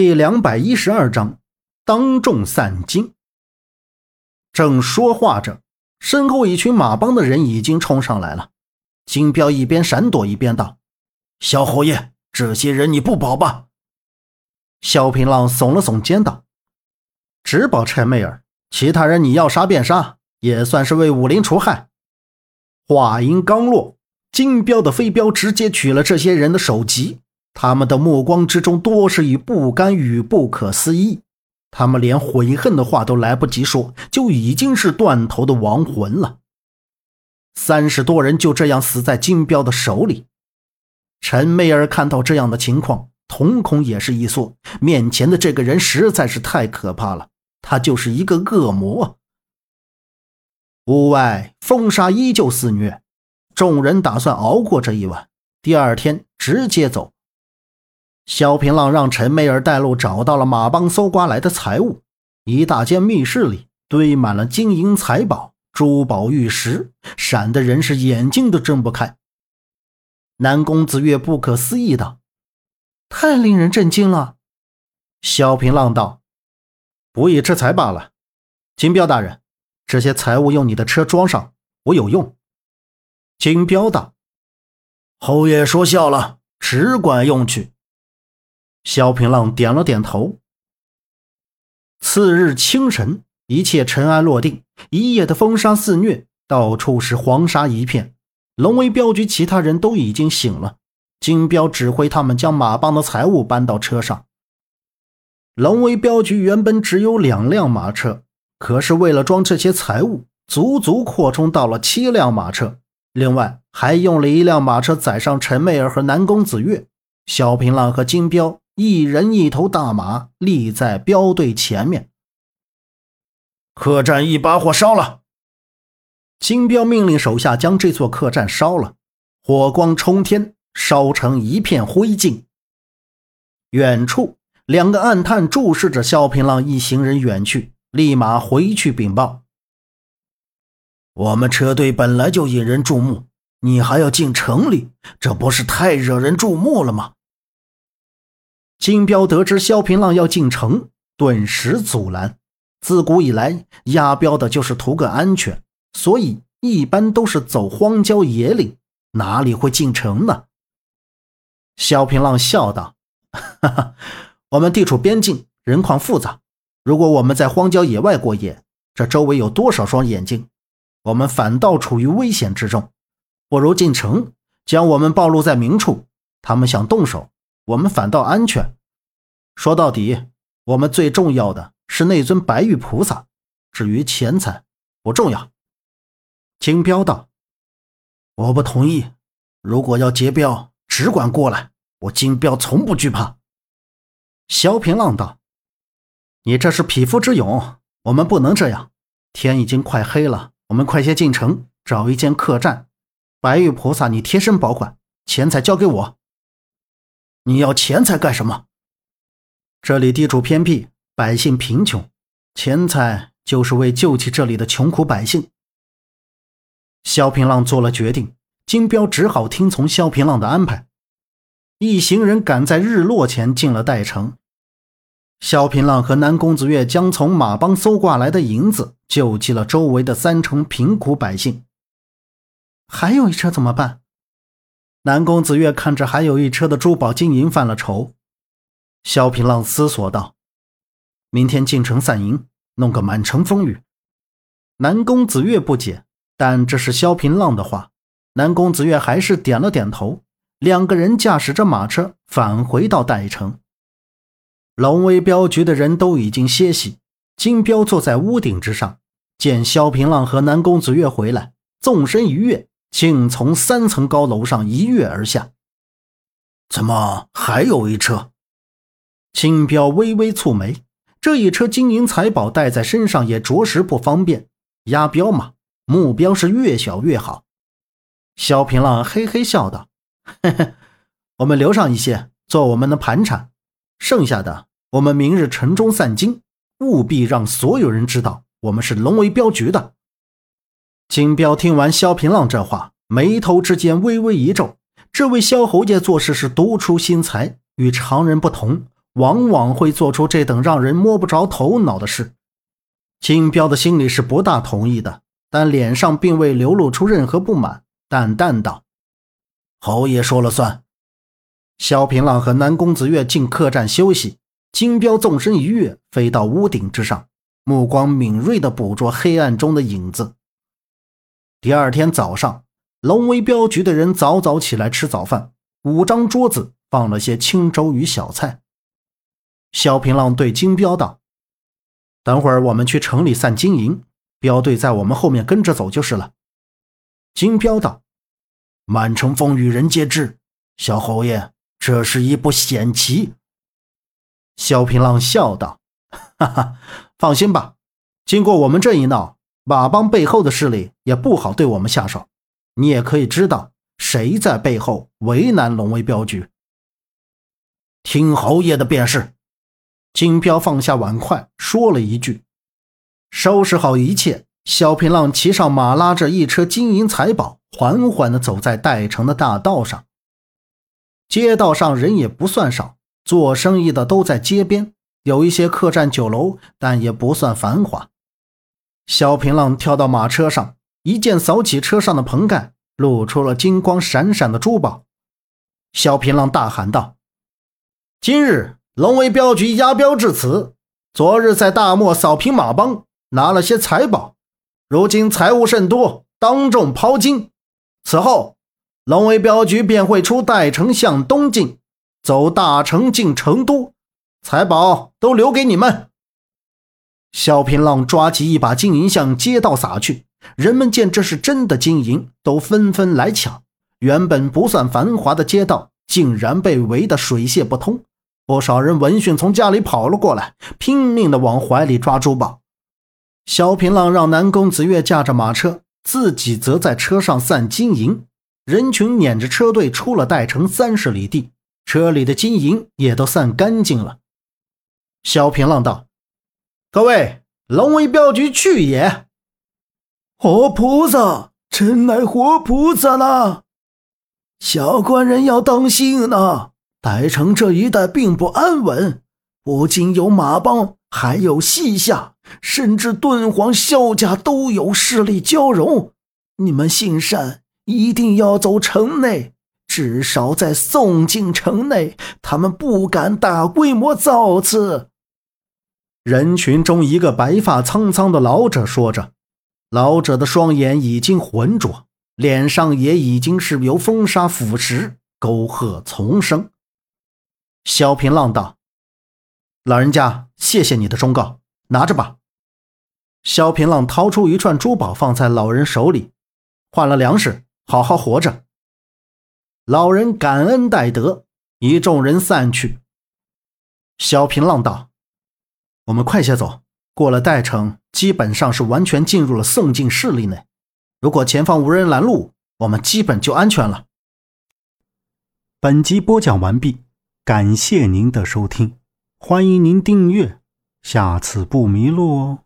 第212章当众散尽。正说话着，身后一群马帮的人已经冲上来了。金彪一边闪躲一边道：“萧侯爷，这些人你不保吧？”萧平浪耸了耸肩道：“只保柴媚儿，其他人你要杀便杀，也算是为武林除害。”话音刚落，金彪的飞镖直接取了这些人的首级，他们的目光之中多是以不甘与不可思议，他们连悔恨的话都来不及说，就已经是断头的亡魂了。30多人就这样死在金彪的手里。陈媚儿看到这样的情况，瞳孔也是一缩，面前的这个人实在是太可怕了，他就是一个恶魔。屋外风沙依旧肆虐，众人打算熬过这一晚，第二天直接走。萧平浪让陈媚儿带路，找到了马帮搜刮来的财物，一大间密室里堆满了金银财宝、珠宝玉石，闪的人是眼睛都睁不开。南宫子月不可思议道：“太令人震惊了。”萧平浪道：“不义之财罢了。金彪大人，这些财物用你的车装上，我有用。”金彪道：“侯爷说笑了，只管用去。”萧平浪点了点头。次日清晨，一切尘埃落定，一夜的风沙肆虐，到处是黄沙一片。龙威镖局其他人都已经醒了，金彪指挥他们将马帮的财物搬到车上。龙威镖局原本只有2辆马车，可是为了装这些财物，足足扩充到了7辆马车。另外还用了1辆马车载上陈媚儿和南宫子月，萧平浪和金彪一人一头大马立在镖队前面。客栈一把火烧了！金彪命令手下将这座客栈烧了，火光冲天，烧成一片灰烬。远处2个暗探注视着萧平浪一行人远去，立马回去禀报。我们车队本来就引人注目，你还要进城里，这不是太惹人注目了吗？金彪得知萧平浪要进城，顿时阻拦。自古以来，押镖的就是图个安全，所以一般都是走荒郊野岭，哪里会进城呢？萧平浪笑道：“哈哈，我们地处边境，人况复杂，如果我们在荒郊野外过夜，这周围有多少双眼睛？我们反倒处于危险之中，不如进城，将我们暴露在明处，他们想动手，我们反倒安全。说到底，我们最重要的是那尊白玉菩萨，至于钱财不重要。”金彪道：“我不同意，如果要劫镖，只管过来，我金彪从不惧怕。”萧平浪道：“你这是匹夫之勇，我们不能这样，天已经快黑了，我们快些进城，找一间客栈，白玉菩萨你贴身保管，钱财交给我。”“你要钱财干什么？”“这里地处偏僻，百姓贫穷，钱财就是为救济这里的穷苦百姓。”萧平浪做了决定，金彪只好听从萧平浪的安排。一行人赶在日落前进了代城。萧平浪和南宫子月将从马帮搜刮来的银子救济了周围的3城贫苦百姓。还有一车怎么办？南宫子月看着还有一车的珠宝金银犯了愁。萧平浪思索道：“明天进城散银，弄个满城风雨。”南宫子月不解，但这是萧平浪的话，南宫子月还是点了点头。2个人驾驶着马车返回到代城。龙威镖局的人都已经歇息，金彪坐在屋顶之上，见萧平浪和南宫子月回来，纵身一跃，竟从3层高楼上一跃而下。“怎么还有一车？”金彪微微蹙眉，这一车金银财宝带在身上也着实不方便，押镖嘛，目标是越小越好。萧平浪嘿嘿笑道：“嘿嘿，我们留上一些做我们的盘缠，剩下的我们明日晨钟散尽，务必让所有人知道我们是龙威镖局的。”金彪听完萧平浪这话，眉头之间微微一皱，这位萧侯爷做事是独出心裁，与常人不同，往往会做出这等让人摸不着头脑的事。金彪的心里是不大同意的，但脸上并未流露出任何不满，淡淡道：“侯爷说了算。”萧平浪和南宫子月进客栈休息，金彪纵身一跃，飞到屋顶之上，目光敏锐地捕捉黑暗中的影子。第二天早上，龙威镖局的人早早起来吃早饭，5张桌子放了些清粥与小菜。萧平浪对金镖道：“等会儿我们去城里散金银，镖队在我们后面跟着走就是了。”金镖道：“满城风雨人皆知，小侯爷，这是一步险棋。”萧平浪笑道：“哈哈，放心吧，经过我们这一闹，佤邦背后的势力也不好对我们下手。你也可以知道谁在背后为难龙威镖局。”“听侯爷的便是。”金镖放下碗筷说了一句。收拾好一切，萧平浪骑上马，拉着一车金银财宝，缓缓地走在代城的大道上。街道上人也不算少，做生意的都在街边，有一些客栈酒楼，但也不算繁华。萧平浪跳到马车上，一剑扫起车上的棚盖，露出了金光闪闪的珠宝。萧平浪大喊道：“今日龙威镖局押镖至此，昨日在大漠扫平佤邦，拿了些财宝，如今财物甚多，当众抛金。此后龙威镖局便会出代城向东进，走大城进成都，财宝都留给你们。”萧平浪抓起一把金银向街道撒去，人们见这是真的金银，都纷纷来抢。原本不算繁华的街道竟然被围得水泄不通，不少人闻讯从家里跑了过来，拼命地往怀里抓珠宝。萧平浪让南宫子月驾着马车，自己则在车上散金银。人群撵着车队出了代城30里地，车里的金银也都散干净了。萧平浪道：“各位，龙威镖局去也！”“活菩萨，真乃活菩萨呢！小官人要当心呢。代城这一带并不安稳，不仅有佤邦，还有西夏，甚至敦煌、萧家都有势力交融。你们信善，一定要走城内，至少在宋境城内，他们不敢大规模造次。”人群中一个白发苍苍的老者说着，老者的双眼已经浑浊，脸上也已经是由风沙腐蚀，沟壑丛生。萧平浪道：“老人家，谢谢你的忠告，拿着吧。”萧平浪掏出一串珠宝放在老人手里，换了粮食，好好活着。老人感恩戴德，一众人散去。萧平浪道：“我们快些走，过了代城，基本上是完全进入了宋境势力内。如果前方无人拦路，我们基本就安全了。”本集播讲完毕，感谢您的收听，欢迎您订阅，下次不迷路哦。